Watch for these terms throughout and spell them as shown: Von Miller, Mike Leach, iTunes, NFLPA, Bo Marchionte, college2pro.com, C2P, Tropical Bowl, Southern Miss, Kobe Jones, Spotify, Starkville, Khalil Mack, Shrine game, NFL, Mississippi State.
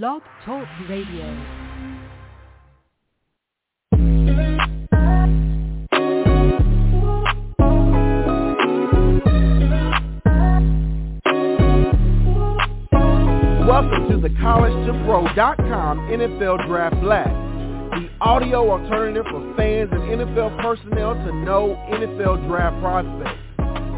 Blog Talk Radio. Welcome to the college2pro.com NFL Draft Blast, the audio alternative for fans and NFL personnel to know NFL draft prospects.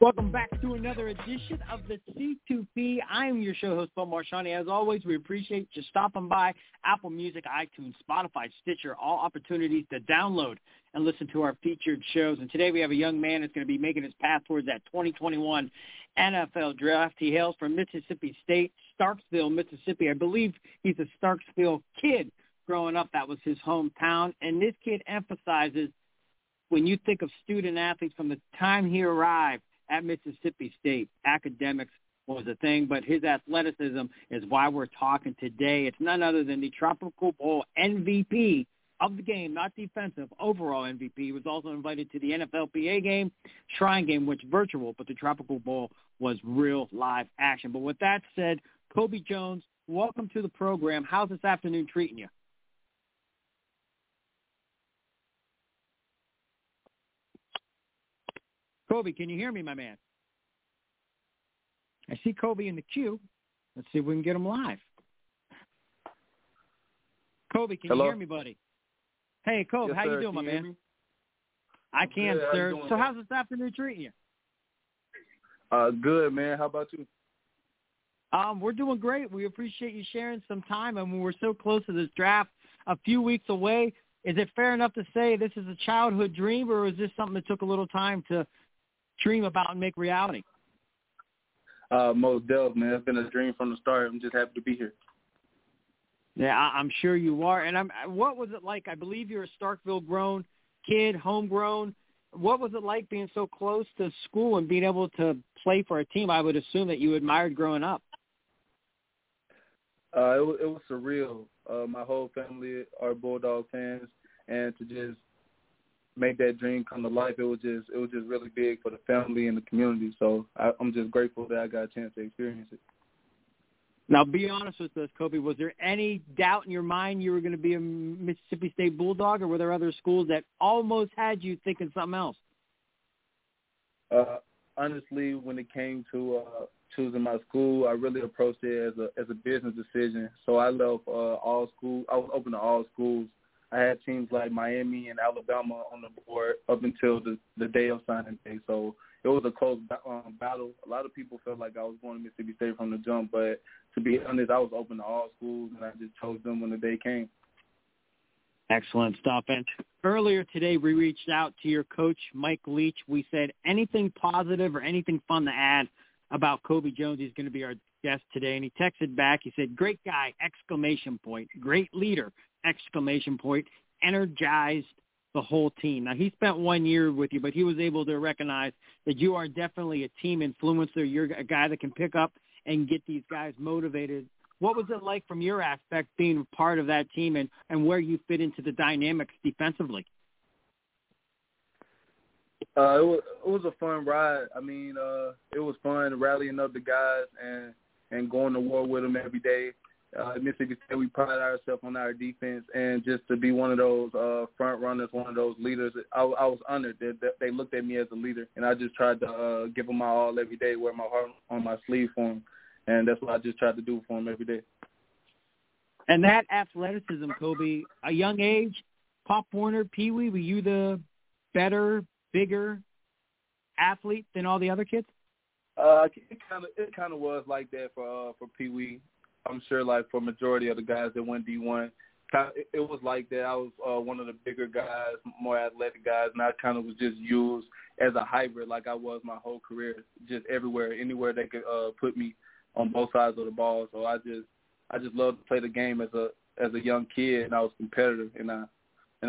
Welcome back to another edition of the C2P. I'm your show host, Bo Marchionte. As always, we appreciate you stopping by. Apple Music, iTunes, Spotify, Stitcher, all opportunities to download and listen to our featured shows. And today we have a young man that's going to be making his path towards that 2021 NFL draft. He hails from Mississippi State, Starksville, Mississippi. I believe he's a Starksville kid growing up. That was his hometown. And this kid emphasizes when you think of student athletes from the time he arrived at Mississippi State, academics was a thing, but his athleticism is why we're talking today. It's none other than the Tropical Bowl MVP of the game, not defensive, overall MVP. He was also invited to the NFLPA game, Shrine game, which virtual, but the Tropical Bowl was real live action. But with that said, Kobe Jones, welcome to the program. How's this afternoon treating you? Kobe, can you hear me, my man? I see Kobe in the queue. Let's see if we can get him live. Kobe, can Hello? You hear me, buddy? Hey, Kobe, yes, how sir. You doing, can my you man? Me? I can, yeah, sir. Doing, so man? How's this afternoon treating you? Good, man. How about you? We're doing great. We appreciate you sharing some time. I mean, we're so close to this draft, a few weeks away. Is it fair enough to say this is a childhood dream, or is this something that took a little time to dream about and make reality? Most dope, man. It's been a dream from the start. I'm just happy to be here. Yeah, I'm sure you are. And what was it like? I believe you're a Starkville grown kid, homegrown. What was it like being so close to school and being able to play for a team I would assume that you admired growing up? It was surreal. My whole family are Bulldog fans, and to just make that dream come to life, it was just really big for the family and the community. So I'm just grateful that I got a chance to experience it. Now, be honest with us, Kobe. Was there any doubt in your mind you were going to be a Mississippi State Bulldog, or were there other schools that almost had you thinking something else? Honestly, when it came to choosing my school, I really approached it as a business decision. So I left all school. I was open to all schools. I had teams like Miami and Alabama on the board up until the day of signing day. So it was a close battle. A lot of people felt like I was going to Mississippi State from the jump, but to be honest, I was open to all schools, and I just chose them when the day came. Excellent stuff. And earlier today, we reached out to your coach, Mike Leach. We said anything positive or anything fun to add about Kobe Jones. He's going to be our guest today. And he texted back. He said, great guy, exclamation point, great leader, exclamation point, energized the whole team. Now, he spent 1 year with you, but he was able to recognize that you are definitely a team influencer. You're a guy that can pick up and get these guys motivated. What was it like from your aspect being part of that team and where you fit into the dynamics defensively? It was a fun ride. I mean, it was fun rallying up the guys and going to war with them every day. At Mississippi State, we pride ourselves on our defense, and just to be one of those front runners, one of those leaders, I was honored that they looked at me as a leader, and I just tried to give them my all every day, wear my heart on my sleeve for them, and that's what I just tried to do for them every day. And that athleticism, Kobe, a young age, Pop Warner, Pee Wee, were you the bigger athlete than all the other kids? It kind of was like that for Pee Wee. I'm sure, like for majority of the guys that went D1, it was like that. I was one of the bigger guys, more athletic guys, and I kind of was just used as a hybrid, like I was my whole career, just everywhere, anywhere they could put me on both sides of the ball. So I just loved to play the game as a young kid, and I was competitive, and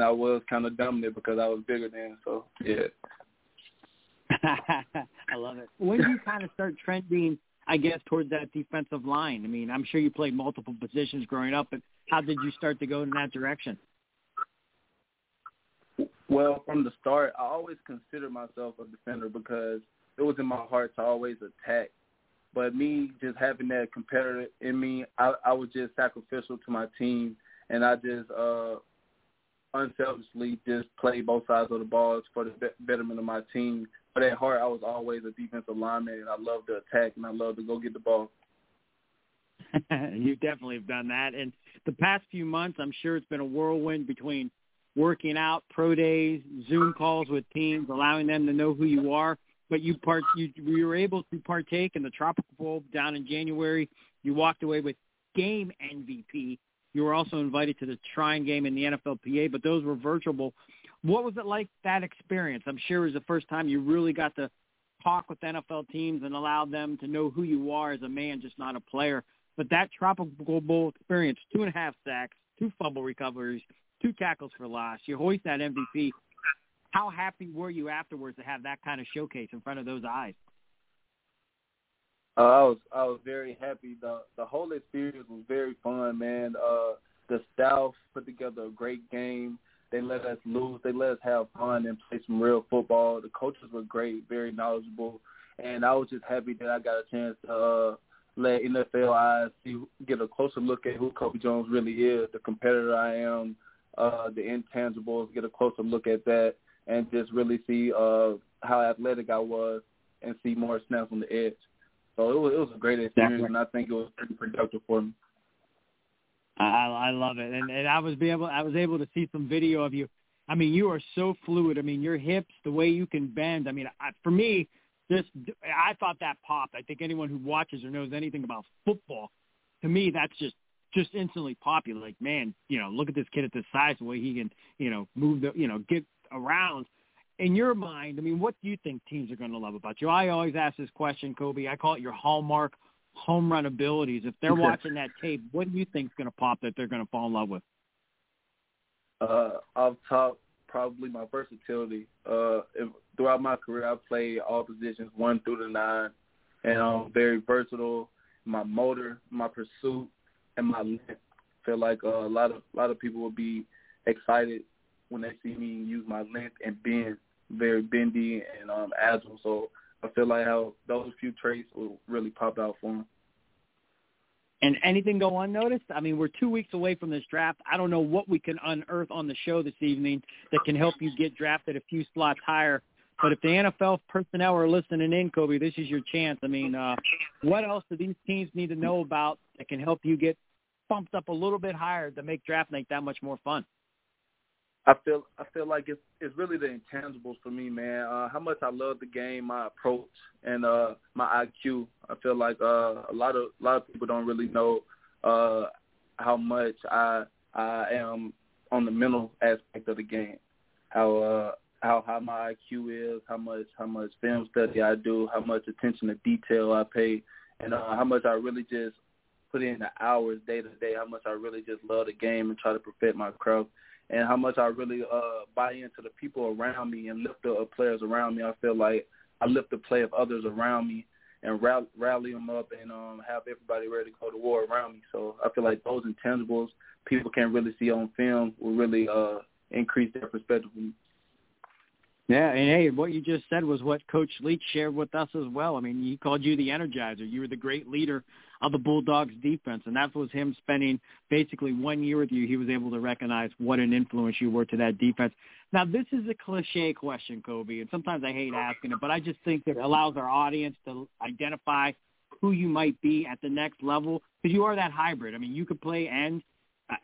I was kind of dominant because I was bigger then, so, yeah. I love it. When do you kind of start trending, I guess, towards that defensive line? I mean, I'm sure you played multiple positions growing up, but how did you start to go in that direction? Well, from the start, I always considered myself a defender because it was in my heart to always attack. But me just having that competitor in me, I was just sacrificial to my team, and I just unselfishly just played both sides of the ball for the betterment of my team. But at heart, I was always a defensive lineman, and I loved to attack, and I loved to go get the ball. You definitely have done that. And the past few months, I'm sure it's been a whirlwind between working out, pro days, Zoom calls with teams, allowing them to know who you are. But you were able to partake in the Tropical Bowl down in January. You walked away with game MVP. You were also invited to the Shrine game in the NFLPA, but those were virtual. What was it like, that experience? I'm sure it was the first time you really got to talk with NFL teams and allow them to know who you are as a man, just not a player. But that Tropical Bowl experience, 2.5 sacks, 2 fumble recoveries, 2 tackles for loss. You hoist that MVP. How happy were you afterwards to have that kind of showcase in front of those eyes? I was very happy. The whole experience was very fun, man. The staff put together a great game. They let us lose. They let us have fun and play some real football. The coaches were great, very knowledgeable, and I was just happy that I got a chance to let NFL eyes get a closer look at who Kobe Jones really is, the competitor I am, the intangibles, get a closer look at that, and just really see how athletic I was and see more snaps on the edge. So it was a great experience, definitely. And I think it was pretty productive for me. I love it, and I was able to see some video of you. I mean, you are so fluid. I mean, your hips, the way you can bend. I mean, I thought that popped. I think anyone who watches or knows anything about football, to me, that's just instantly popular. Like, man, you know, look at this kid at this size, the way he can, you know, move get around. In your mind, I mean, what do you think teams are going to love about you? I always ask this question, Kobe. I call it your hallmark home run abilities. If they're watching that tape, what do you think is going to pop that they're going to fall in love with? Off top, probably my versatility. Throughout my career, I played all positions 1 through 9, and I'm very versatile. My motor, my pursuit, and my length. I feel like a lot of people will be excited when they see me use my length and bend, very bendy and agile. So I feel like how those few traits will really pop out for them. And anything go unnoticed? I mean, we're 2 weeks away from this draft. I don't know what we can unearth on the show this evening that can help you get drafted a few slots higher. But if the NFL personnel are listening in, Kobe, this is your chance. I mean, what else do these teams need to know about that can help you get bumped up a little bit higher to make draft night that much more fun? I feel like it's really the intangibles for me, man. How much I love the game, my approach, and my IQ. I feel like a lot of people don't really know how much I am on the mental aspect of the game. How high my IQ is, how much film study I do, how much attention to detail I pay, and how much I really just put in the hours day to day. How much I really just love the game and try to perfect my craft. And how much I really buy into the people around me and lift the players around me. I feel like I lift the play of others around me and rally them up and have everybody ready to go to war around me. So I feel like those intangibles people can't really see on film will really increase their perspective. Yeah, and hey, what you just said was what Coach Leach shared with us as well. I mean, he called you the energizer. You were the great leader of the Bulldogs defense, and that was him spending basically 1 year with you. He was able to recognize what an influence you were to that defense. Now, this is a cliche question, Kobe, and sometimes I hate asking it, but I just think that it allows our audience to identify who you might be at the next level, because you are that hybrid. I mean, you could play end,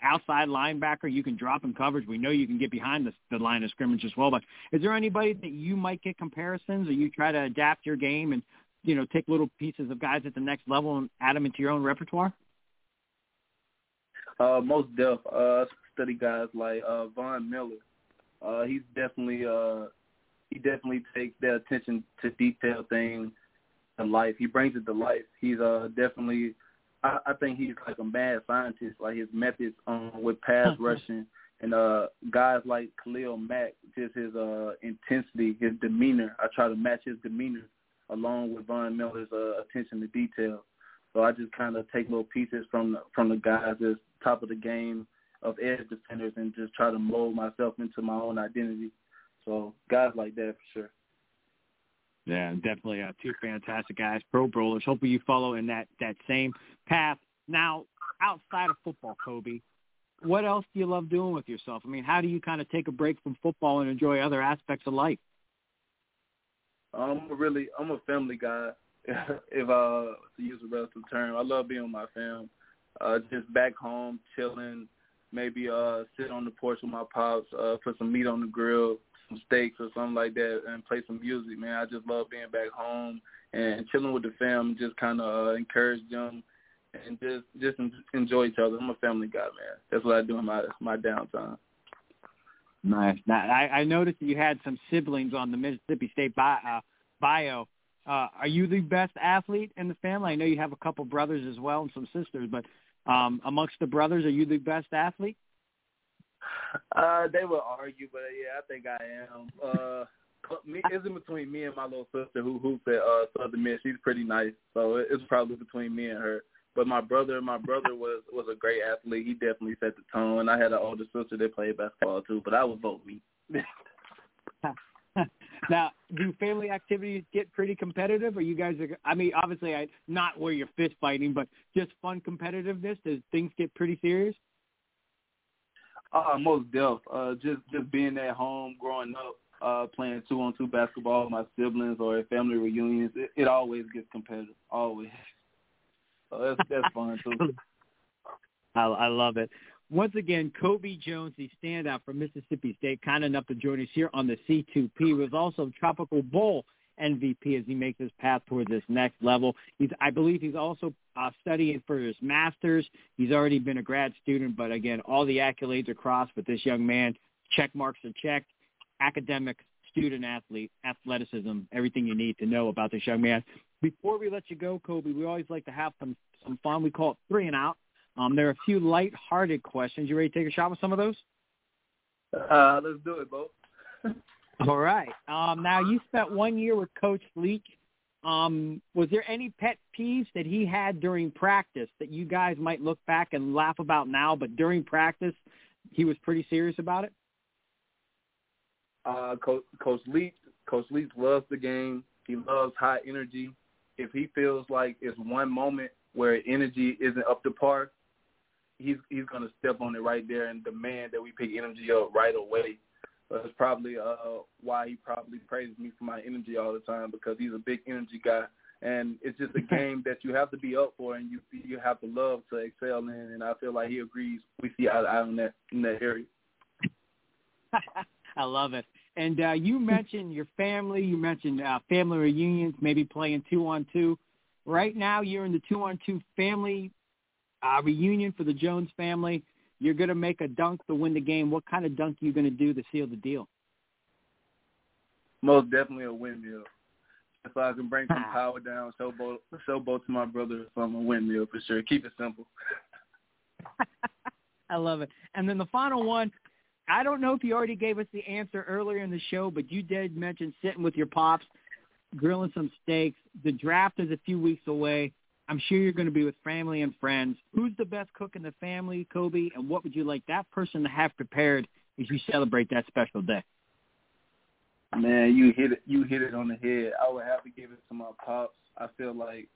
outside linebacker, you can drop in coverage. We know you can get behind the line of scrimmage as well, but is there anybody that you might get comparisons, or you try to adapt your game and, you know, take little pieces of guys at the next level and add them into your own repertoire? Most def. Study guys like Von Miller. He definitely takes that attention to detail thing to life. He brings it to life. He's definitely – I think he's like a mad scientist. Like his methods with pass rushing And guys like Khalil Mack, just his intensity, his demeanor. I try to match his demeanor along with Von Miller's attention to detail. So I just kind of take little pieces from the guys that's top of the game of edge defenders and just try to mold myself into my own identity. So guys like that for sure. Yeah, definitely two fantastic guys, Pro Bowlers. Hopefully you follow in that same path. Now, outside of football, Kobe, what else do you love doing with yourself? I mean, how do you kind of take a break from football and enjoy other aspects of life? I'm a family guy, if to use a relative term. I love being with my fam. Just back home, chilling, maybe sit on the porch with my pops, put some meat on the grill, some steaks or something like that, and play some music, man. I just love being back home and chilling with the fam and just kind of encourage them and just enjoy each other. I'm a family guy, man. That's what I do in my downtime. Nice. Now, I noticed that you had some siblings on the Mississippi State bio. Are you the best athlete in the family? I know you have a couple brothers as well and some sisters, but amongst the brothers, are you the best athlete? They would argue, but yeah, I think I am. It's in between me and my little sister who hoops at Southern Miss. She's pretty nice, so it's probably between me and her. But my brother was a great athlete. He definitely set the tone. And I had an older sister that played basketball too, but I would vote me. Now, do family activities get pretty competitive? Or you guys are? I mean, obviously, not where you're fist fighting, but just fun competitiveness. Does things get pretty serious? Most deaf. Just being at home, growing up, playing 2-on-2 basketball with my siblings or at family reunions, it always gets competitive. Always. So that's fun too. I love it. Once again, Kobe Jones, the standout from Mississippi State, kind enough to join us here on the C2P, was also Tropical Bowl MVP as he makes his path towards this next level. I believe he's also studying for his master's. He's already been a grad student, but again, all the accolades are crossed with this young man. Check marks are checked. Academic, student athlete, athleticism, everything you need to know about this young man. Before we let you go, Kobe, we always like to have some fun. We call it 3 and out. There are a few lighthearted questions. You ready to take a shot with some of those? Let's do it, Bo. All right. Now, you spent 1 year with Coach Leach. Was there any pet peeves that he had during practice that you guys might look back and laugh about now, but during practice he was pretty serious about it? Coach Leach loves the game. He loves high energy. If he feels like it's one moment where energy isn't up to par, he's going to step on it right there and demand that we pick energy up right away. That's probably why he probably praises me for my energy all the time, because he's a big energy guy. And it's just a game that you have to be up for and you have to love to excel in. And I feel like he agrees. We see eye to eye in that area. I love it. And you mentioned your family. You mentioned family reunions, maybe playing 2-on-2. Right now you're in the 2-on-2 family reunion for the Jones family. You're going to make a dunk to win the game. What kind of dunk are you going to do to seal the deal? Most definitely a windmill. If I can bring some power down, showboat to my brother, so I'm a windmill for sure. Keep it simple. I love it. And then the final one, I don't know if you already gave us the answer earlier in the show, but you did mention sitting with your pops, grilling some steaks. The draft is a few weeks away. I'm sure you're going to be with family and friends. Who's the best cook in the family, Kobe, and what would you like that person to have prepared as you celebrate that special day? Man, you hit it on the head. I would have to give it to my pops. I feel like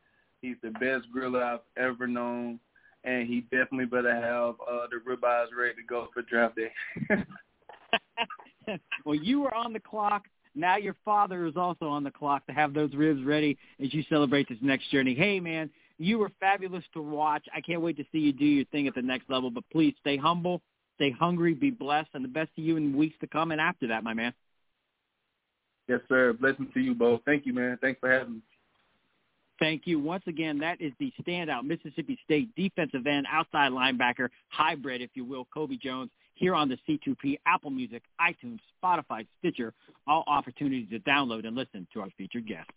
he's the best griller I've ever known, and he definitely better have the ribeyes ready to go for draft day. Well, you were on the clock. Now your father is also on the clock to have those ribs ready as you celebrate this next journey. Hey, man, you were fabulous to watch. I can't wait to see you do your thing at the next level, but please stay humble, stay hungry, be blessed, and the best of you in the weeks to come and after that, my man. Yes, sir. Blessing to you, Bo. Thank you, man. Thanks for having me. Thank you. Once again, that is the standout Mississippi State defensive end, outside linebacker, hybrid, if you will, Kobe Jones, here on the C2P, Apple Music, iTunes, Spotify, Stitcher, all opportunities to download and listen to our featured guest.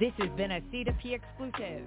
This has been a C2P exclusive.